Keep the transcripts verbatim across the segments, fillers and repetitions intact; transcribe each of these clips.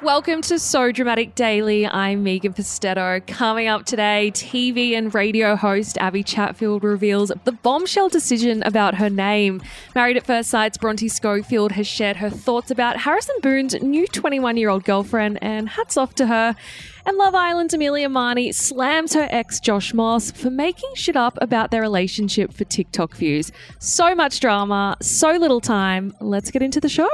Welcome to So Dramatic Daily. I'm Megan Pistetto. Coming up today, T V and radio host Abbie Chatfield reveals the bombshell decision about her name. Married at First Sight's Bronte Schofield has shared her thoughts about Harrison Boone's new twenty-one-year-old girlfriend, and hats off to her. And Love Island's Amelia Marni slams her ex Josh Moss for making shit up about their relationship for TikTok views. So much drama, so little time. Let's get into the show.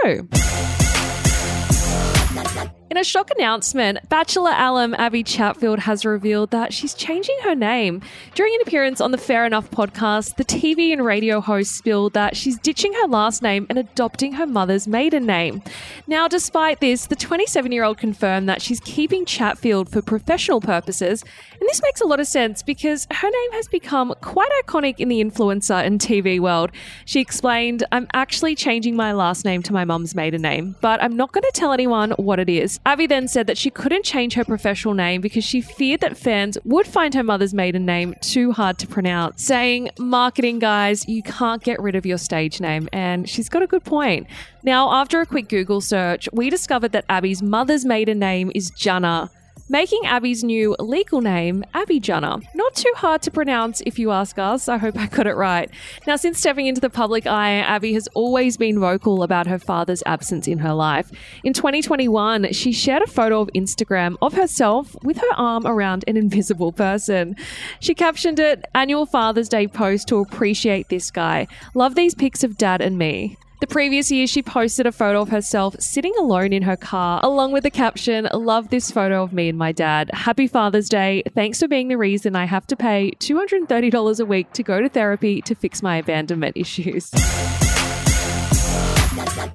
In a shock announcement, Bachelor alum Abbie Chatfield has revealed that she's changing her name. During an appearance on the Fair Enough podcast, the T V and radio host spilled that she's ditching her last name and adopting her mother's maiden name. Now, despite this, the twenty-seven-year-old confirmed that she's keeping Chatfield for professional purposes, and this makes a lot of sense because her name has become quite iconic in the influencer and T V world. She explained, "I'm actually changing my last name to my mum's maiden name, but I'm not going to tell anyone what it is." Abbie then said that she couldn't change her professional name because she feared that fans would find her mother's maiden name too hard to pronounce, saying, "Marketing guys, you can't get rid of your stage name." And she's got a good point. Now, after a quick Google search, we discovered that Abbie's mother's maiden name is Jana, making Abbie's new legal name Abbie Jana. Not too hard to pronounce if you ask us. I hope I got it right. Now, since stepping into the public eye, Abbie has always been vocal about her father's absence in her life. In twenty twenty-one, she shared a photo of Instagram of herself with her arm around an invisible person. She captioned it, "Annual Father's Day post to appreciate this guy. Love these pics of dad and me." The previous year, she posted a photo of herself sitting alone in her car, along with the caption, "Love this photo of me and my dad. Happy Father's Day. Thanks for being the reason I have to pay two hundred thirty dollars a week to go to therapy to fix my abandonment issues."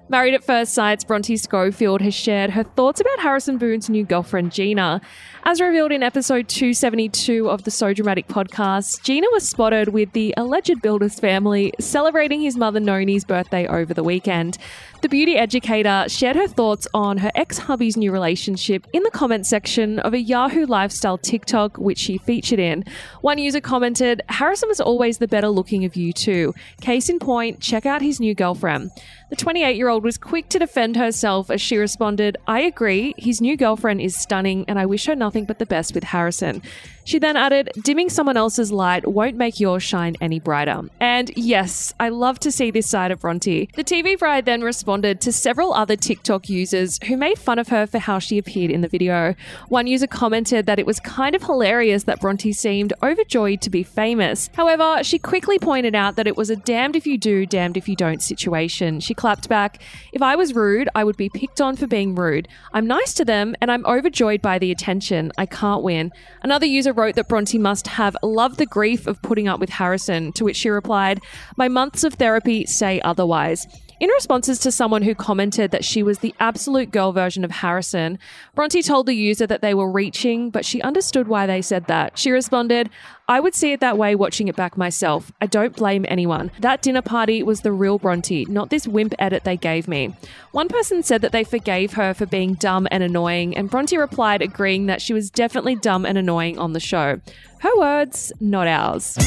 Married at First Sight's Bronte Schofield has shared her thoughts about Harrison Boone's new girlfriend, Gina. As revealed in episode two seventy-two of the So Dramatic podcast, Gina was spotted with the alleged builder's family celebrating his mother Noni's birthday over the weekend. The beauty educator shared her thoughts on her ex-hubby's new relationship in the comment section of a Yahoo Lifestyle TikTok, which she featured in. One user commented, "Harrison was always the better looking of you two. Case in point, check out his new girlfriend." The twenty-eight-year-old was quick to defend herself as she responded, "I agree, his new girlfriend is stunning and I wish her nothing but the best with Harrison." She then added, "Dimming someone else's light won't make yours shine any brighter." And yes, I love to see this side of Bronte. The T V bride then responded to several other TikTok users who made fun of her for how she appeared in the video. One user commented that it was kind of hilarious that Bronte seemed overjoyed to be famous. However, she quickly pointed out that it was a damned if you do, damned if you don't situation. She clapped back, "If I was rude, I would be picked on for being rude. I'm nice to them and I'm overjoyed by the attention. I can't win." Another user wrote that Bronte must have loved the grief of putting up with Harrison, to which she replied, "My months of therapy say otherwise." In responses to someone who commented that she was the absolute girl version of Harrison, Bronte told the user that they were reaching, but she understood why they said that. She responded, "I would see it that way watching it back myself. I don't blame anyone. That dinner party was the real Bronte, not this wimp edit they gave me." One person said that they forgave her for being dumb and annoying, and Bronte replied agreeing that she was definitely dumb and annoying on the show. Her words, not ours.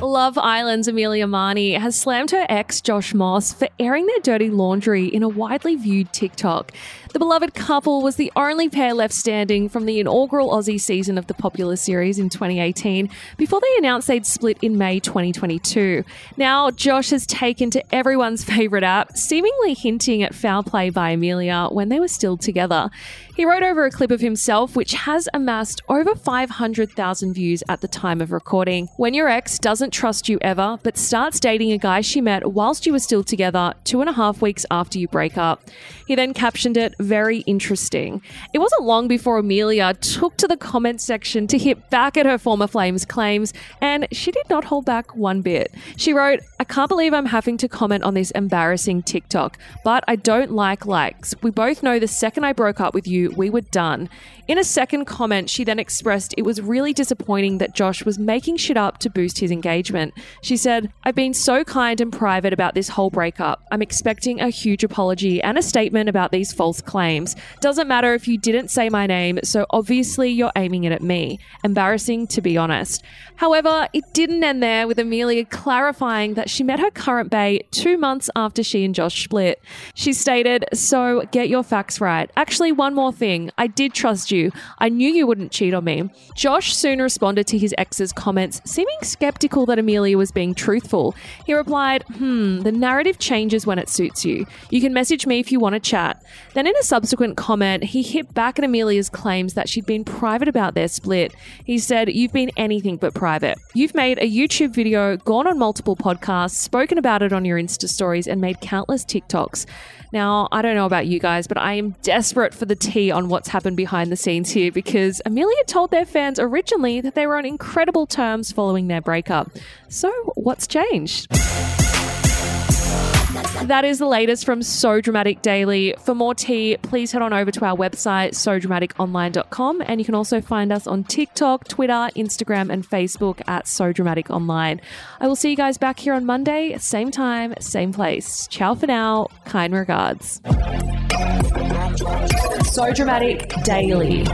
Love Island's Amelia Marni has slammed her ex Josh Moss for airing their dirty laundry in a widely viewed TikTok. The beloved couple was the only pair left standing from the inaugural Aussie season of the popular series in twenty eighteen before they announced they'd split in May twenty twenty-two. Now, Josh has taken to everyone's favourite app, seemingly hinting at foul play by Amelia when they were still together. He wrote over a clip of himself, which has amassed over five hundred thousand views at the time of recording. "When your ex doesn't trust you ever, but starts dating a guy she met whilst you were still together two and a half weeks after you break up. He then captioned it, "Very interesting." It wasn't long before Amelia took to the comment section to hit back at her former flame's claims, and she did not hold back one bit. She wrote, "I can't believe I'm having to comment on this embarrassing TikTok, but I don't like likes. We both know the second I broke up with you, we were done." In a second comment, she then expressed it was really disappointing that Josh was making shit up to boost his engagement. She said, "I've been so kind and private about this whole breakup. I'm expecting a huge apology and a statement about these false claims. Doesn't matter if you didn't say my name, so obviously you're aiming it at me. Embarrassing, to be honest." However, it didn't end there, with Amelia clarifying that she met her current bae two months after she and Josh split. She stated, "So get your facts right. Actually, one more thing. I did trust you. You. I knew you wouldn't cheat on me." Josh soon responded to his ex's comments, seeming skeptical that Amelia was being truthful. He replied, hmm, "The narrative changes when it suits you. You can message me if you want to chat." Then in a subsequent comment, he hit back at Amelia's claims that she'd been private about their split. He said, "You've been anything but private. You've made a YouTube video, gone on multiple podcasts, spoken about it on your Insta stories, and made countless TikToks." Now, I don't know about you guys, but I am desperate for the tea on what's happened behind the scenes here, because Amelia told their fans originally that they were on incredible terms following their breakup. So what's changed? That is the latest from So Dramatic Daily. For more tea, please head on over to our website, so dramatic online dot com, and you can also find us on TikTok, Twitter, Instagram, and Facebook at So Dramatic Online. I will see you guys back here on Monday, same time, same place. Ciao for now. Kind regards. So Dramatic Daily.